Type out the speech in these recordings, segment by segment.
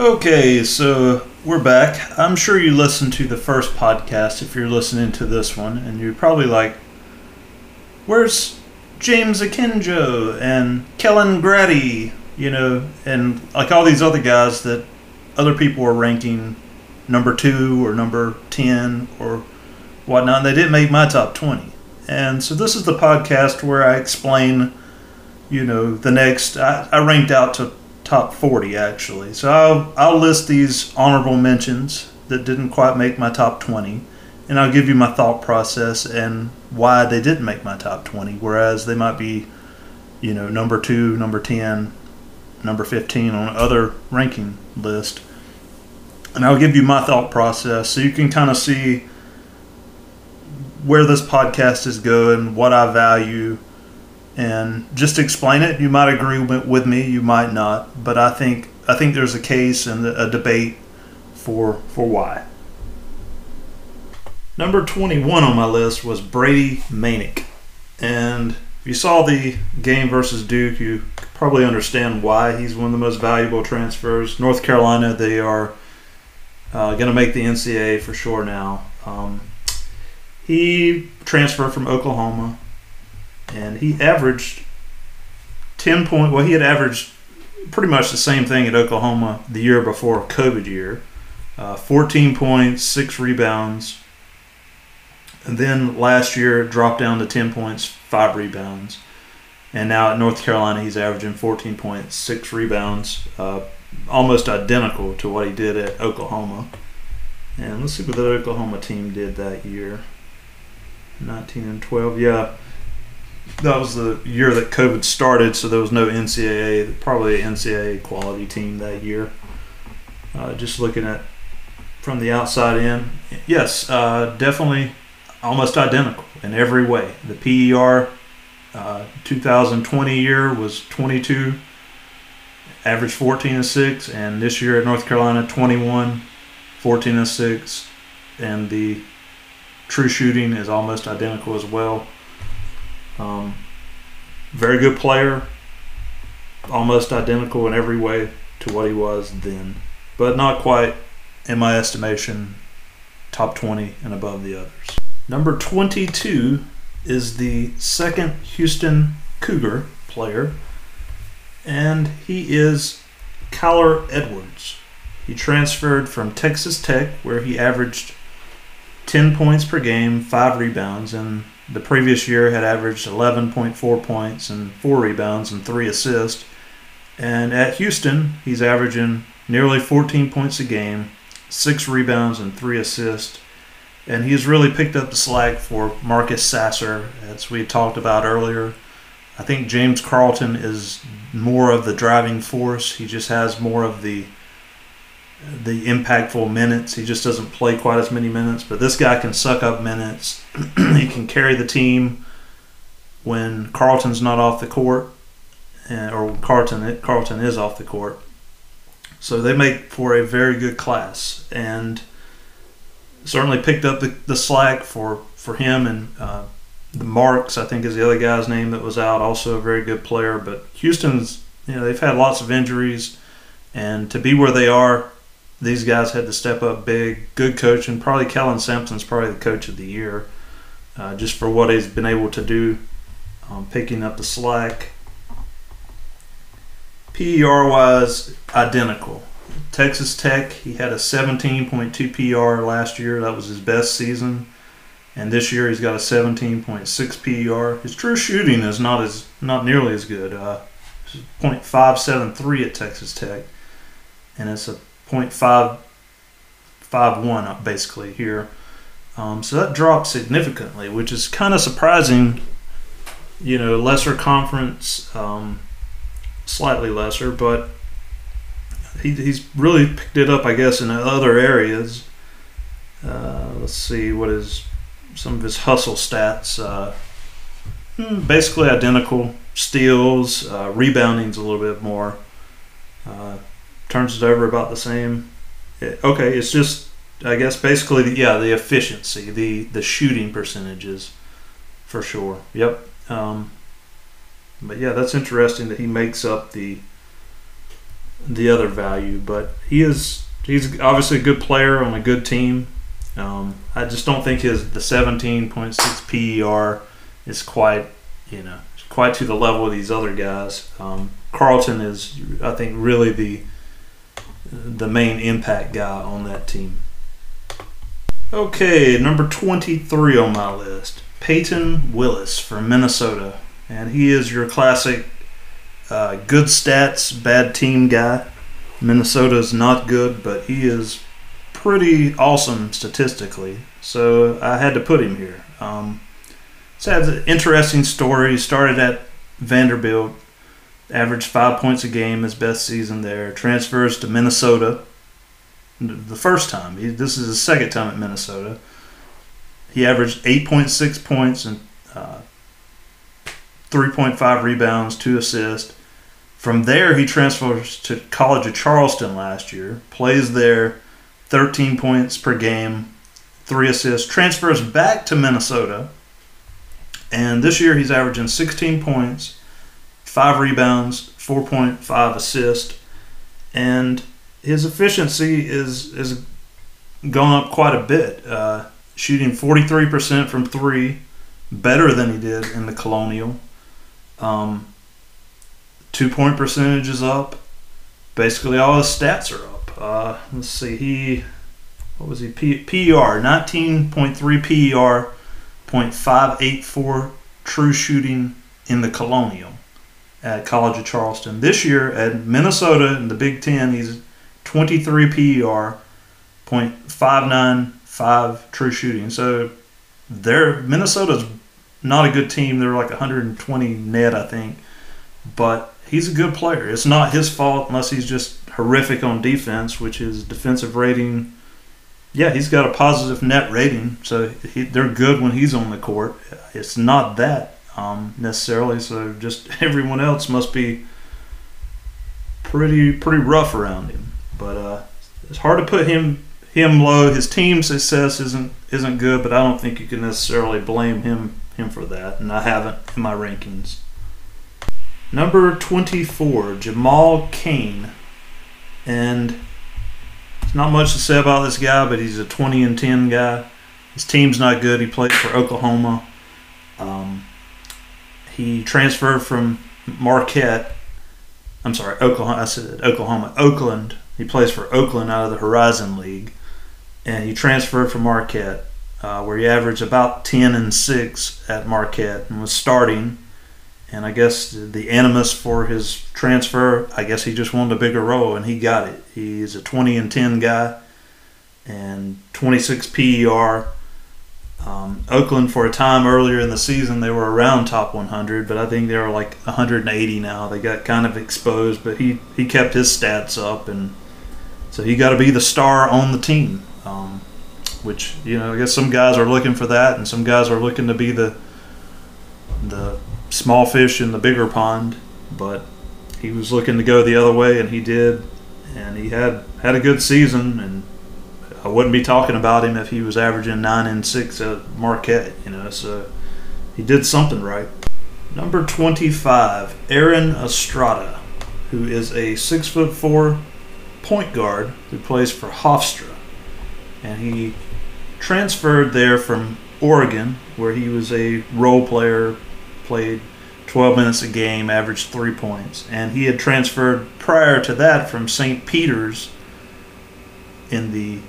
Okay, so we're back. I'm sure you listened to the first podcast if you're listening to this one, and you're probably like, where's James Akinjo and Kellen Grady, you know, and like all these other guys that other people are ranking number 2 or number 10 or whatnot, and they didn't make my top 20. And so this is the podcast where I explain, you know, the next, I ranked out to top 40 actually. So I'll list these honorable mentions that didn't quite make my top 20. And I'll give you my thought process and why they didn't make my top 20, whereas they might be, you know, number 2, number 10, number 15 on other ranking list. And I'll give you my thought process so you can kind of see where this podcast is going, what I value, and just explain it. You might agree with me, you might not, but I think there's a case and a debate for why. Number 21 on my list was Brady Manick. And if you saw the game versus Duke, you probably understand why he's one of the most valuable transfers. North Carolina, they are going to make the NCAA for sure now. He transferred from Oklahoma, and he averaged 10 point. Well, he had averaged pretty much the same thing at Oklahoma the year before, COVID year. 14 points, 6 rebounds. And then last year, it dropped down to 10 points, 5 rebounds. And now at North Carolina, he's averaging 14 points, 6 rebounds, almost identical to what he did at Oklahoma. And let's see what that Oklahoma team did that year. 19 and 12, yeah. That was the year that COVID started, so there was no NCAA, probably an NCAA quality team that year. Just looking at from the outside in, yes, definitely almost identical in every way. The PER 2020 year was 22, average 14 and 6, and this year at North Carolina, 21, 14 and 6, and the true shooting is almost identical as well. Very good player, almost identical in every way to what he was then, but not quite, in my estimation, top 20 and above the others. Number 22 is the second Houston Cougar player, and he is Kyler Edwards. He transferred from Texas Tech, where he averaged 10 points per game, 5 rebounds, and the previous year had averaged 11.4 points and 4 rebounds and 3 assists. And at Houston, he's averaging nearly 14 points a game, 6 rebounds and 3 assists. And he's really picked up the slack for Marcus Sasser, as we talked about earlier. I think James Carlton is more of the driving force. He just has more of the impactful minutes. He just doesn't play quite as many minutes. But this guy can suck up minutes. He can carry the team when Carlton's not off the court, or when Carlton is off the court. So they make for a very good class. And certainly picked up the slack for him and the Marks, I think is the other guy's name that was out, also a very good player. But Houston's, you know, they've had lots of injuries, and to be where they are, these guys had to step up big. Good coach, and probably Kellen Sampson's probably the coach of the year, just for what he's been able to do, picking up the slack. PER-wise, identical. Texas Tech, he had a 17.2 PER last year. That was his best season. And this year he's got a 17.6 PER. His true shooting is not nearly as good. .573 at Texas Tech. And it's a .551 up basically here. So that dropped significantly, which is kind of surprising. You know, lesser conference, slightly lesser, but he's really picked it up, I guess, in other areas. Let's see what is some of his hustle stats. Basically identical. Steals, rebounding's a little bit more. Turns it over about the same. Okay, it's just, I guess, basically, the efficiency, the shooting percentages, for sure. Yep. But yeah, that's interesting that he makes up the other value. But he's obviously a good player on a good team. I just don't think the 17.6 PER is quite, quite to the level of these other guys. Carlton is, I think, really the main impact guy on that team. Okay, number 23 on my list, Peyton Willis from Minnesota. And he is your classic good stats, bad team guy. Minnesota's not good, but he is pretty awesome statistically. So I had to put him here. So it's an interesting story. Started at Vanderbilt, averaged 5 points a game, his best season there. Transfers to Minnesota the first time. This is his second time at Minnesota. He averaged 8.6 points and 3.5 rebounds, 2 assists. From there, he transfers to College of Charleston last year, plays there, 13 points per game, 3 assists, transfers back to Minnesota, and this year he's averaging 16 points, 5 rebounds, 4.5 assists, and his efficiency is gone up quite a bit, shooting 43% from 3, better than he did in the Colonial. 2-point percentage is up. Basically all his stats are up. Let's see, PER, 19.3 PER, 0.584 true shooting in the Colonial at College of Charleston. This year at Minnesota in the Big Ten, he's 23 PER, 0.595 true shooting. So Minnesota's not a good team. They're like 120 net, I think. But he's a good player. It's not his fault unless he's just horrific on defense, which is defensive rating. Yeah, he's got a positive net rating, so they're good when he's on the court. It's not that necessarily, so just everyone else must be pretty rough around him. But it's hard to put him low. His team success isn't good, but I don't think you can necessarily blame him for that, and I haven't in my rankings. Number 24, Jamal Cain, and there's not much to say about this guy, but he's a 20-and-10 guy. His team's not good. He played for Oklahoma. He transferred from Oakland. He plays for Oakland out of the Horizon League, and he transferred from Marquette, where he averaged about 10 and 6 at Marquette and was starting. And I guess the animus for his transfer, I guess he just wanted a bigger role, and he got it. He's a 20-and-10 guy and 26 PER. Oakland, for a time earlier in the season, they were around top 100, but I think they were like 180 now. They got kind of exposed, but he kept his stats up, and so he got to be the star on the team, which, I guess some guys are looking for that, and some guys are looking to be the small fish in the bigger pond, but he was looking to go the other way, and he did, and he had a good season, and I wouldn't be talking about him if he was averaging 9 and 6 at Marquette, so he did something right. Number 25, Aaron Estrada, who is a 6'4" point guard who plays for Hofstra, and he transferred there from Oregon, where he was a role player, played 12 minutes a game, averaged 3 points. And he had transferred prior to that from St. Peter's in the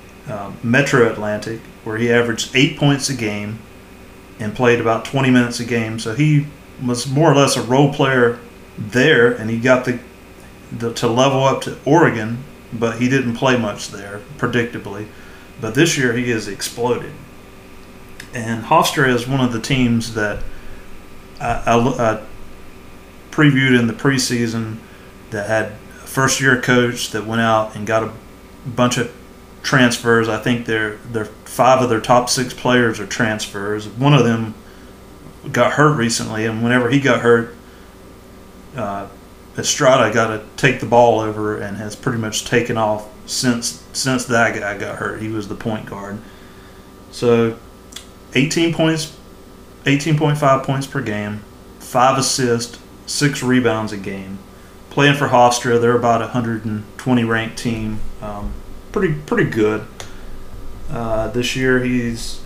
Metro Atlantic, where he averaged 8 points a game and played about 20 minutes a game. So he was more or less a role player there, and he got to level up to Oregon, but he didn't play much there, predictably. But this year he has exploded. And Hofstra is one of the teams that I previewed in the preseason that had a first-year coach that went out and got a bunch of transfers. I think they're 5 of their top 6 players are transfers. One of them got hurt recently, and whenever he got hurt, Estrada got to take the ball over and has pretty much taken off since that guy got hurt. He was the point guard. So 18 points, 18.5 points per game, 5 assists, 6 rebounds a game. Playing for Hofstra, they're about 120 ranked team. Pretty good. This year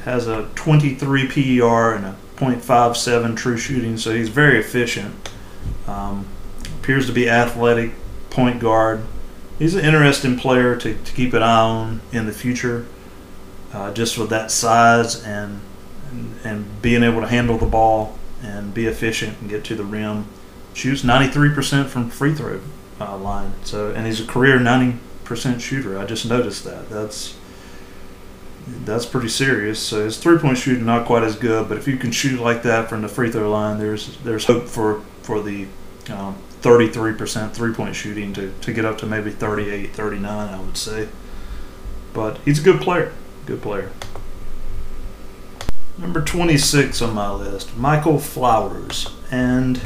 has a 23 PER and a .57 true shooting, so he's very efficient. Appears to be athletic, point guard. He's an interesting player to keep an eye on in the future, just with that size and being able to handle the ball and be efficient and get to the rim. Shoots 93% from free throw line. So, and he's a career 90% shooter. I just noticed that. That's pretty serious. So his three-point shooting not quite as good, but if you can shoot like that from the free throw line, there's hope for the 33% three-point shooting to get up to maybe 38, 39, I would say. But he's a good player. Good player. Number 26 on my list, Michael Flowers. And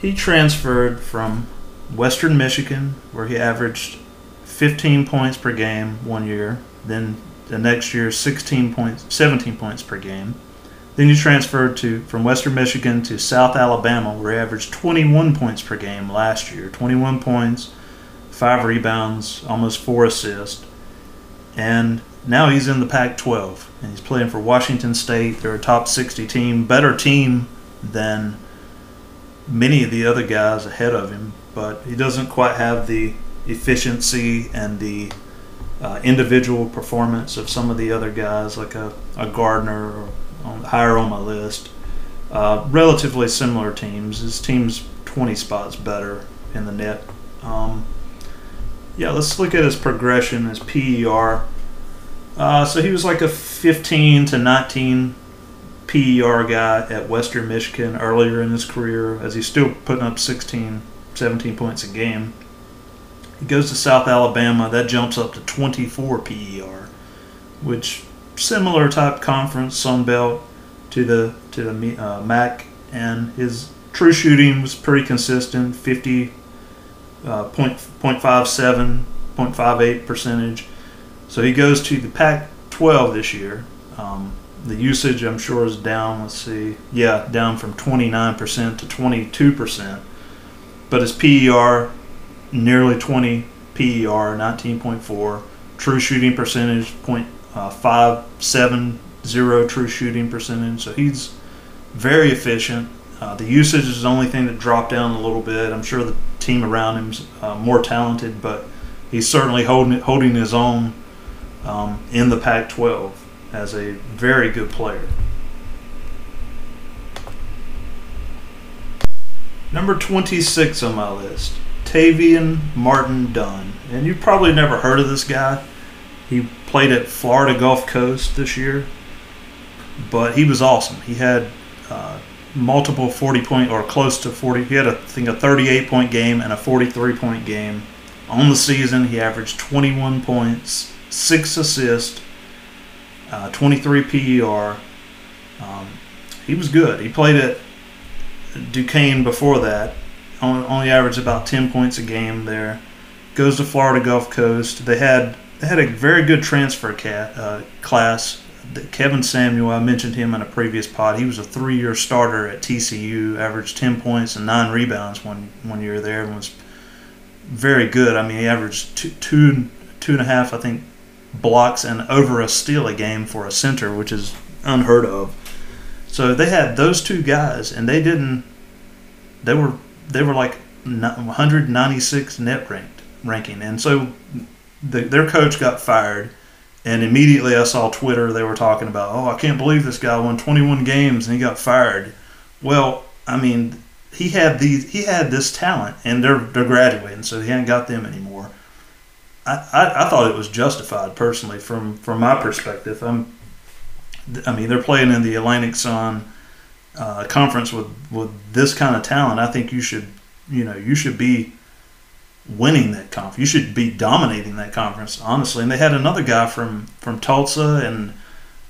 he transferred from Western Michigan, where he averaged 15 points per game one year. Then the next year, 17 points per game. Then he transferred from Western Michigan to South Alabama, where he averaged 21 points per game last year. 21 points, 5 rebounds, almost 4 assists. And now he's in the Pac-12, and he's playing for Washington State. They're a top 60 team, better team than many of the other guys ahead of him, but he doesn't quite have the efficiency and the individual performance of some of the other guys, like a Gardner or higher on my list. Relatively similar teams. His team's 20 spots better in the net. Yeah, let's look at his progression, his PER. So he was like a 15 to 19 PER guy at Western Michigan earlier in his career, as he's still putting up 16, 17 points a game. He goes to South Alabama. That jumps up to 24 PER, which similar type conference, Sunbelt, to the MAC, and his true shooting was pretty consistent, 50.57, 0.58 percentage. So he goes to the Pac-12 this year. The usage, I'm sure, is down. Let's see. Yeah, down from 29% to 22%. But his PER, nearly 20 PER, 19.4. True shooting percentage, 0.570 true shooting percentage. So he's very efficient. The usage is the only thing that dropped down a little bit. I'm sure the team around him's more talented, but he's certainly holding his own in the Pac-12 as a very good player. Number 26 on my list, Tavian Martin-Dunn. And you've probably never heard of this guy. He played at Florida Gulf Coast this year, but he was awesome. He had multiple 40-point or close to 40. He had, I think, a 38-point game and a 43-point game. On the season, he averaged 21 points, 6 assists, 23 PER. He was good. He played at Duquesne before that. Only averaged about 10 points a game there. Goes to Florida Gulf Coast. They had a very good transfer class. Kevin Samuel, I mentioned him in a previous pod. He was a 3-year starter at TCU, averaged 10 points and 9 rebounds one year there, and was very good. I mean, he averaged two and a half, I think, blocks and over a steal a game for a center, which is unheard of. So they had those two guys, and they didn't. They were like 196 net ranking, and so their coach got fired. And immediately I saw Twitter, they were talking about, oh, I can't believe this guy won 21 games and he got fired. Well, I mean, he had this talent, and they're graduating, so he ain't got them anymore. I thought it was justified, personally, from my perspective. I mean, they're playing in the Atlantic Sun conference with this kind of talent. I think you should be winning that conference. You should be dominating that conference, honestly. And they had another guy from Tulsa and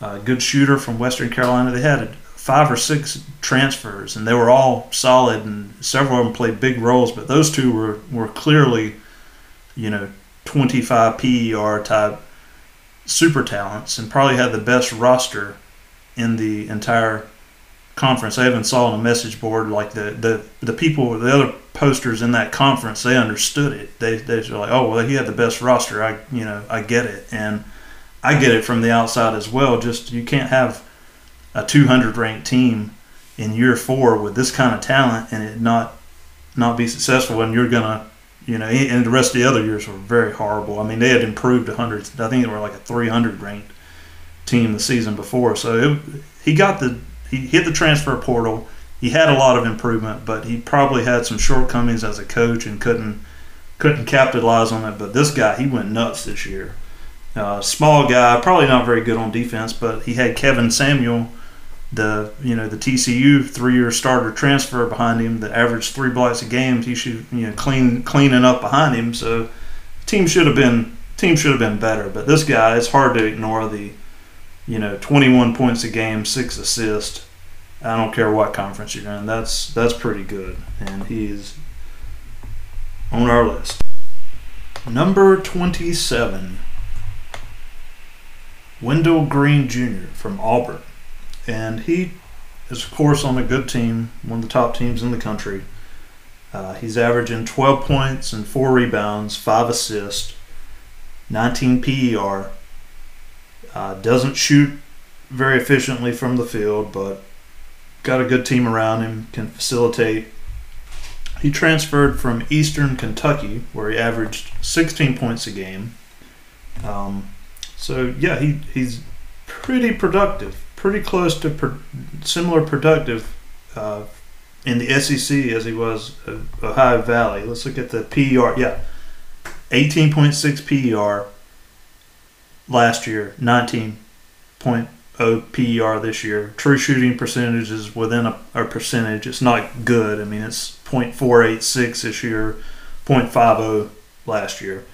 a good shooter from Western Carolina. They had 5 or 6 transfers, and they were all solid, and several of them played big roles. But those two were clearly, 25 PER type super talents, and probably had the best roster in the entire conference. I even saw on a message board, like the people, the other posters in that conference, they understood it. They were like, oh, well, he had the best roster. I get it. And I get it from the outside as well. Just, you can't have a 200 ranked team in year 4 with this kind of talent and it not be successful. And you're gonna, and the rest of the other years were very horrible. I mean, they had improved 100. I think they were like a 300 ranked team the season before. So he hit the transfer portal. He had a lot of improvement, but he probably had some shortcomings as a coach and couldn't capitalize on it. But this guy, he went nuts this year. Small guy, probably not very good on defense, but he had Kevin Samuel, the TCU 3-year starter transfer behind him that averaged 3 blocks a game. He should cleaning up behind him. So team should have been better. But this guy, it's hard to ignore the 21 points a game, 6 assists. I don't care what conference you're in. That's pretty good, and he's on our list. Number 27. Wendell Green Jr. from Auburn, and he is, of course, on a good team, one of the top teams in the country. He's averaging 12 points and 4 rebounds, 5 assists, 19 PER. Doesn't shoot very efficiently from the field, but got a good team around him, can facilitate. He transferred from Eastern Kentucky, where he averaged 16 points a game. So yeah, he's pretty productive, pretty close to similar productive in the SEC as he was at Ohio Valley. Let's look at the PER. Yeah, 18.6 PER last year, 19.0 PER this year. True shooting percentage is within a percentage. It's not good. I mean, it's .486 this year, .50 last year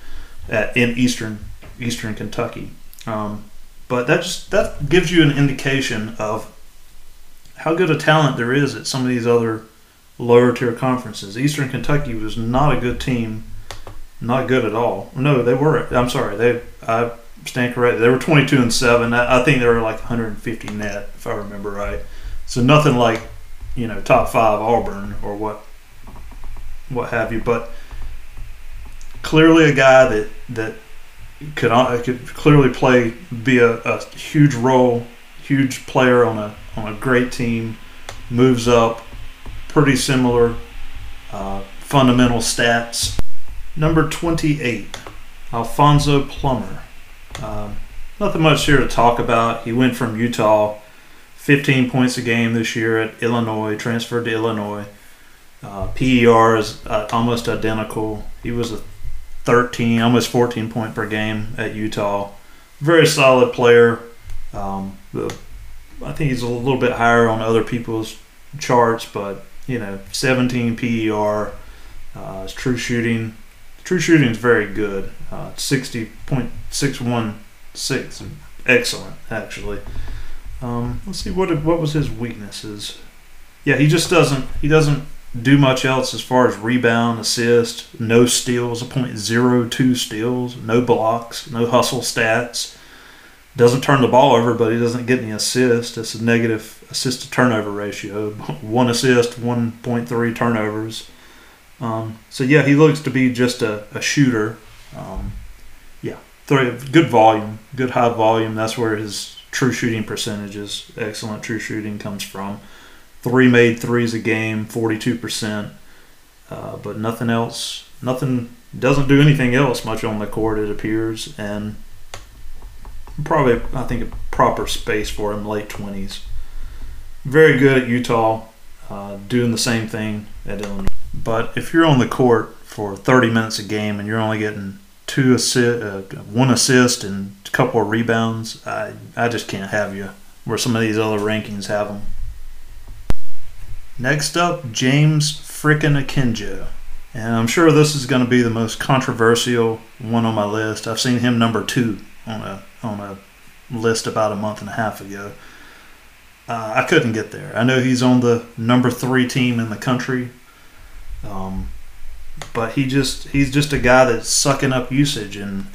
in Eastern Kentucky. But that gives you an indication of how good a talent there is at some of these other lower tier conferences. Eastern Kentucky was not a good team, not good at all. No, they were. I'm sorry, I stand corrected. They were 22-7. I think they were like 150 net, if I remember right. So nothing like top 5 Auburn or what have you. But clearly a guy that could clearly play, be a huge role, huge player on a great team, moves up, pretty similar fundamental stats. Number 28, Alfonso Plummer. Nothing much here to talk about. He went from Utah, 15 points a game this year at Illinois, transferred to Illinois. PER is almost identical. He was a 13, almost 14 point per game at Utah. Very solid player. I think he's a little bit higher on other people's charts, but 17 PER. His true shooting is very good. 60.616, excellent actually. Let's see what was his weaknesses. Yeah, he doesn't do much else as far as rebound, assist, no steals, a .02 steals, no blocks, no hustle stats. Doesn't turn the ball over, but he doesn't get any assists. It's a negative assist to turnover ratio. 1 assist, 1.3 turnovers. So yeah, he looks to be just a shooter. Yeah, good volume, good high volume. That's where his true shooting percentage is. Excellent true shooting comes from. 3 made threes a game, 42%, but nothing else. Nothing, doesn't do anything else much on the court, it appears, and probably, I think, a proper space for him, late 20s. Very good at Utah, doing the same thing at Illinois. But if you're on the court for 30 minutes a game and you're only getting 1 assist and a couple of rebounds, I just can't have you where some of these other rankings have them. Next up, James Akinjo, And I'm sure this is going to be the most controversial one on my list. I've seen him number 2 on a list about a month and a half ago. I couldn't get there. I know he's on the number 3 team in the country, but he's just a guy that's sucking up usage, and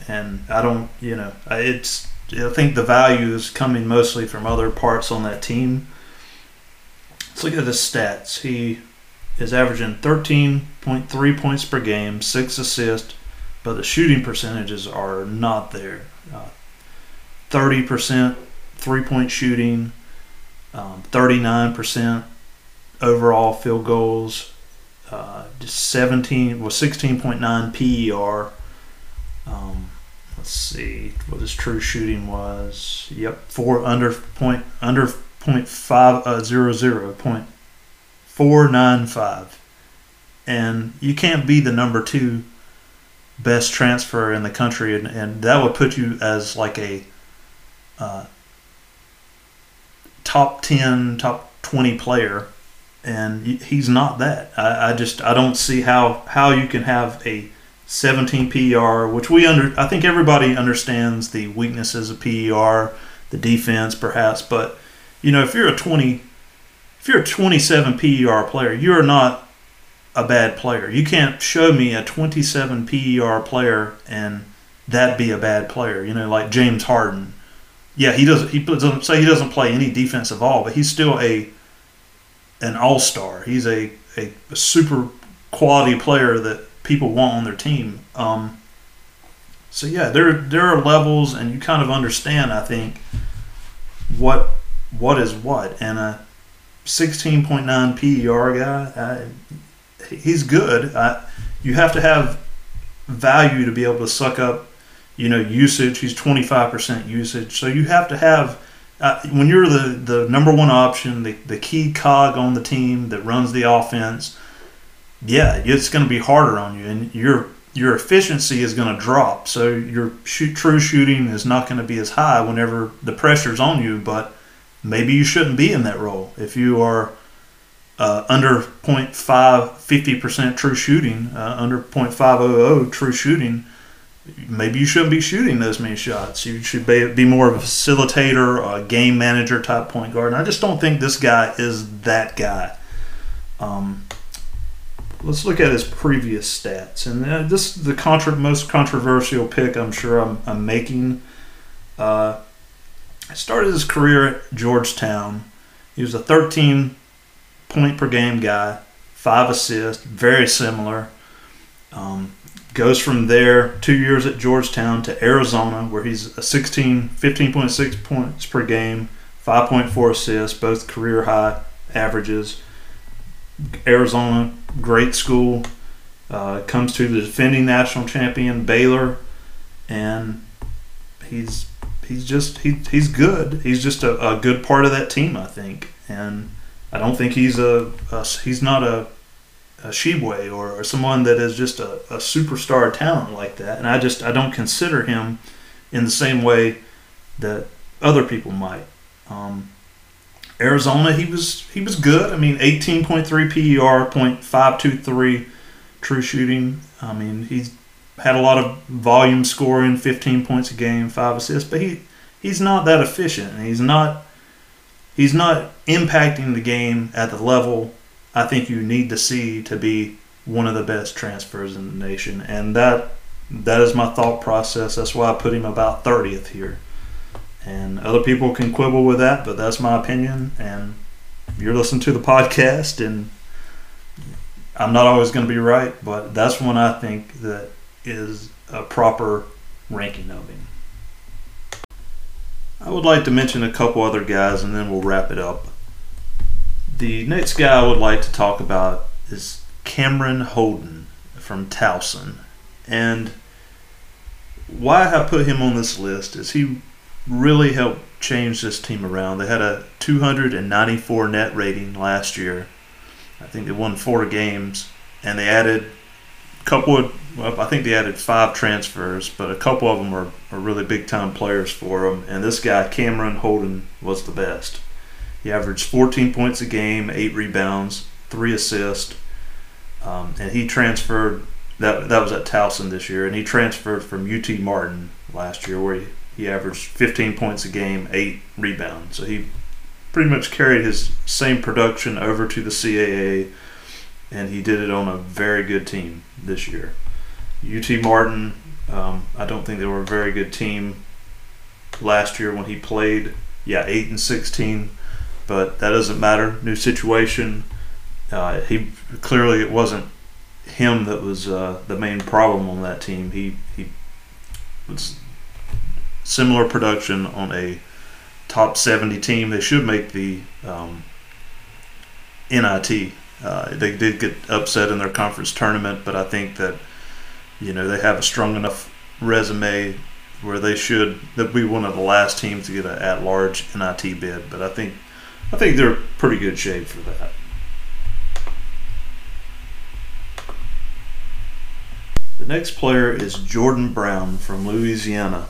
I don't, you know, it's, I think the value is coming mostly from other parts on that team. Let's look at his stats. He is averaging 13.3 points per game, 6 assists, but the shooting percentages are not there. 30% three-point shooting, 39% overall field goals, 16.9 PER. Let's see what his true shooting was. Yep, .495, and you can't be the number 2 best transfer in the country, and that would put you as like a top 10, top 20 player, and he's not that. I don't see how you can have a 17 PER, which I think everybody understands the weaknesses of PER, the defense perhaps, but you know, if you're a 27 PER player, you're not a bad player. You can't show me a 27 PER player and that be a bad player. You know, like James Harden. Yeah, he doesn't say he doesn't play any defense at all, but he's still an all-star. He's a super quality player that people want on their team. So yeah, there are levels, and you kind of understand, I think, what is what. And a 16.9 PER guy, he's good. You have to have value to be able to suck up, you know, usage. He's 25% usage. So you have to have, when you're the number 1 option, the key cog on the team that runs the offense, yeah, it's going to be harder on you, and your efficiency is going to drop. So your true shooting is not going to be as high whenever the pressure's on you, but maybe you shouldn't be in that role. If you are under 50% true shooting, under 0.500 true shooting, maybe you shouldn't be shooting those many shots. You should be more of a facilitator, a game manager type point guard. And I just don't think this guy is that guy. Let's look at his previous stats. And this is the most controversial pick I'm sure I'm making. I started his career at Georgetown. He was a 13-point-per-game guy, 5 assists, very similar. Goes from there, 2 years at Georgetown to Arizona, where he's a 15.6 points per game, 5.4 assists, both career-high averages. Arizona, great school. Comes to the defending national champion, Baylor, and he's good. He's just a good part of that team, I think. And I don't think he's not a Tshiebwe or someone that is just a superstar talent like that. And I don't consider him in the same way that other people might. Arizona, he was good. I mean, 18.3 PER, .523 true shooting. I mean, he's had a lot of volume scoring, 15 points a game, 5 assists, but he's not that efficient, and he's not impacting the game at the level I think you need to see to be one of the best transfers in the nation. And that is my thought process. That's why I put him about 30th here. And other people can quibble with that, but that's my opinion. And you're listening to the podcast, and I'm not always going to be right, but that's when I think that is a proper ranking of him. I would like to mention a couple other guys, and then we'll wrap it up. The next guy I would like to talk about is Cameron Holden from Towson. And why I put him on this list is he really helped change this team around. They had a 294 net rating last year. I think they won 4 games, and they added a couple of, well, I think they added 5 transfers, but a couple of them are really big-time players for them, and this guy, Cameron Holden, was the best. He averaged 14 points a game, 8 rebounds, 3 assists, And he transferred. That was at Towson this year, and he transferred from UT Martin last year, where he averaged 15 points a game, 8 rebounds. So he pretty much carried his same production over to the CAA, and he did it on a very good team this year. UT Martin, I don't think they were a very good team last year when he played. Yeah, 8-16, but that doesn't matter. New situation. He clearly it wasn't him that was the main problem on that team. He was similar production on a top 70 team. They should make the NIT. They did get upset in their conference tournament, but I think that they have a strong enough resume where they should that be one of the last teams to get an at-large NIT bid. But I think they're pretty good shape for that. The next player is Jordan Brown from Louisiana,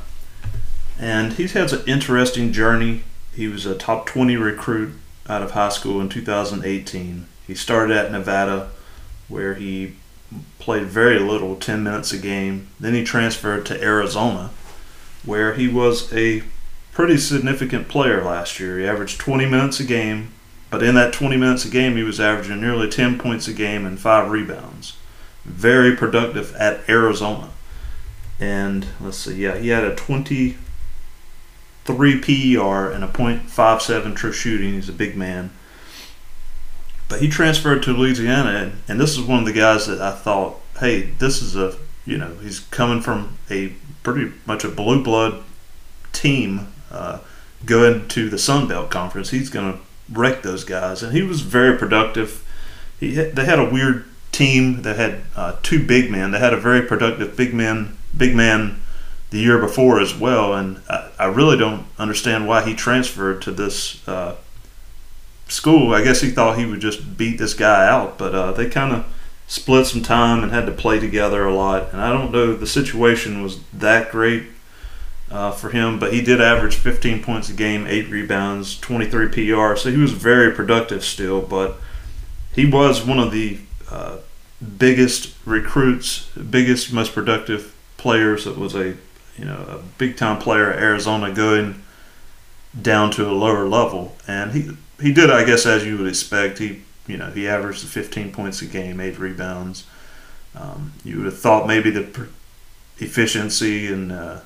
and he has an interesting journey. He was a top 20 recruit out of high school in 2018. He started at Nevada, where he played very little, 10 minutes a game. Then he transferred to Arizona, where he was a pretty significant player last year. He averaged 20 minutes a game, but in that 20 minutes a game, he was averaging nearly 10 points a game and 5 rebounds. Very productive at Arizona. And let's see, yeah, he had a 23 PER and a .57 true shooting. He's a big man. But he transferred to Louisiana, and this is one of the guys that I thought, hey, this is a, he's coming from a pretty much a blue blood team going to the Sunbelt Conference. He's going to wreck those guys. And he was very productive. They had a weird team that had two big men. They had a very productive big man the year before as well, and I really don't understand why he transferred to this school. I guess he thought he would just beat this guy out, but they kind of split some time and had to play together a lot, and I don't know, the situation was that great for him, but he did average 15 points a game, 8 rebounds, 23 PR, so he was very productive still, but he was one of the biggest recruits, biggest, most productive players. That was a a big time player at Arizona going down to a lower level, and he did, I guess, as you would expect. He he averaged 15 points a game, 8 rebounds. You would have thought maybe the efficiency and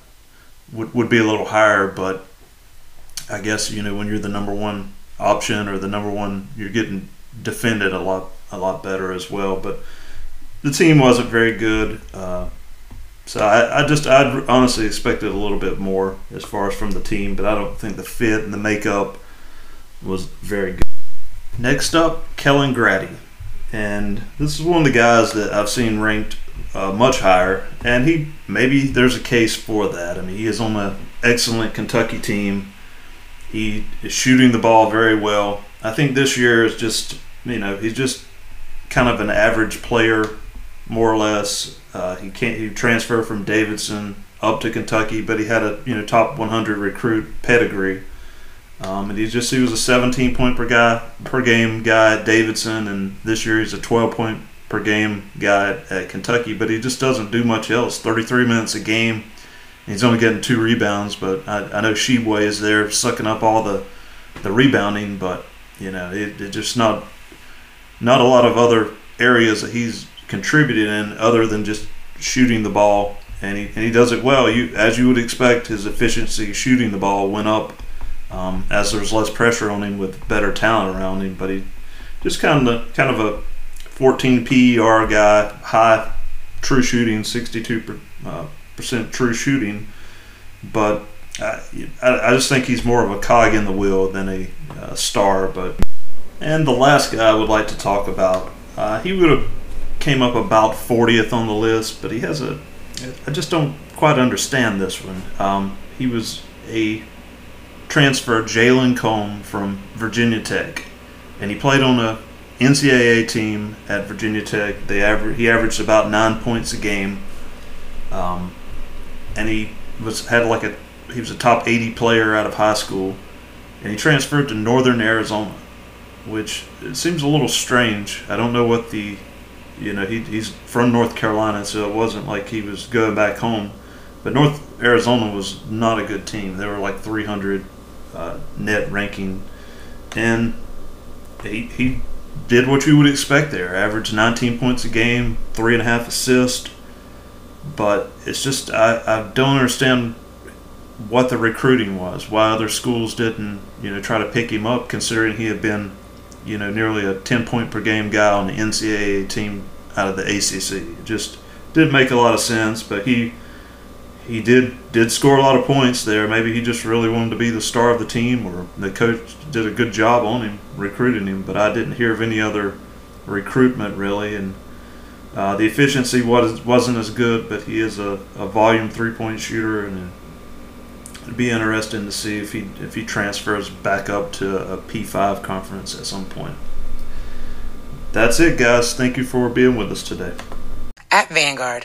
would be a little higher, but I guess when you're the number one option or the number one, you're getting defended a lot better as well. But the team wasn't very good, so I honestly expected a little bit more as far as from the team, but I don't think the fit and the makeup was very good. Next up, Kellen Grady, and this is one of the guys that I've seen ranked much higher, and he maybe there's a case for that. I mean, he is on an excellent Kentucky team. He is shooting the ball very well. I think this year is just he's just kind of an average player, more or less. He transferred from Davidson up to Kentucky, but he had a top 100 recruit pedigree, and he was a 17 point per game guy at Davidson, and this year he's a 12 point per game guy at Kentucky. But he just doesn't do much else. 33 minutes a game, and he's only getting 2 rebounds. But I know Tshiebwe is there sucking up all the rebounding, but it's just not a lot of other areas that he's contributed in other than just shooting the ball, and he does it well. As you would expect, his efficiency shooting the ball went up as there's less pressure on him with better talent around him. But he just kind of a 14 PER guy, high true shooting, 62% true shooting. But I just think he's more of a cog in the wheel than a star. But and the last guy I would like to talk about, he would have came up about 40th on the list, but he has I just don't quite understand this one. He was a transfer, Jalen Combe from Virginia Tech, and he played on a NCAA team at Virginia Tech. He averaged about 9 points a game, and he was a top 80 player out of high school, and he transferred to Northern Arizona, which it seems a little strange. I don't know what the You know, he's from North Carolina, so it wasn't like he was going back home. But North Arizona was not a good team. They were like 300 net ranking. And he did what you would expect there. Averaged 19 points a game, 3.5 assists. But it's just I don't understand what the recruiting was, why other schools didn't, you know, try to pick him up, considering he had been, you know, nearly a 10-point-per-game guy on the NCAA team out of the ACC. It just didn't make a lot of sense, but he did score a lot of points there. Maybe he just really wanted to be the star of the team, or the coach did a good job on him, recruiting him, but I didn't hear of any other recruitment, really. And the efficiency wasn't as good, but he is a volume three-point shooter, and it'd be interesting to see if he transfers back up to a P5 conference at some point. That's it, guys. Thank you for being with us today. At Vanguard,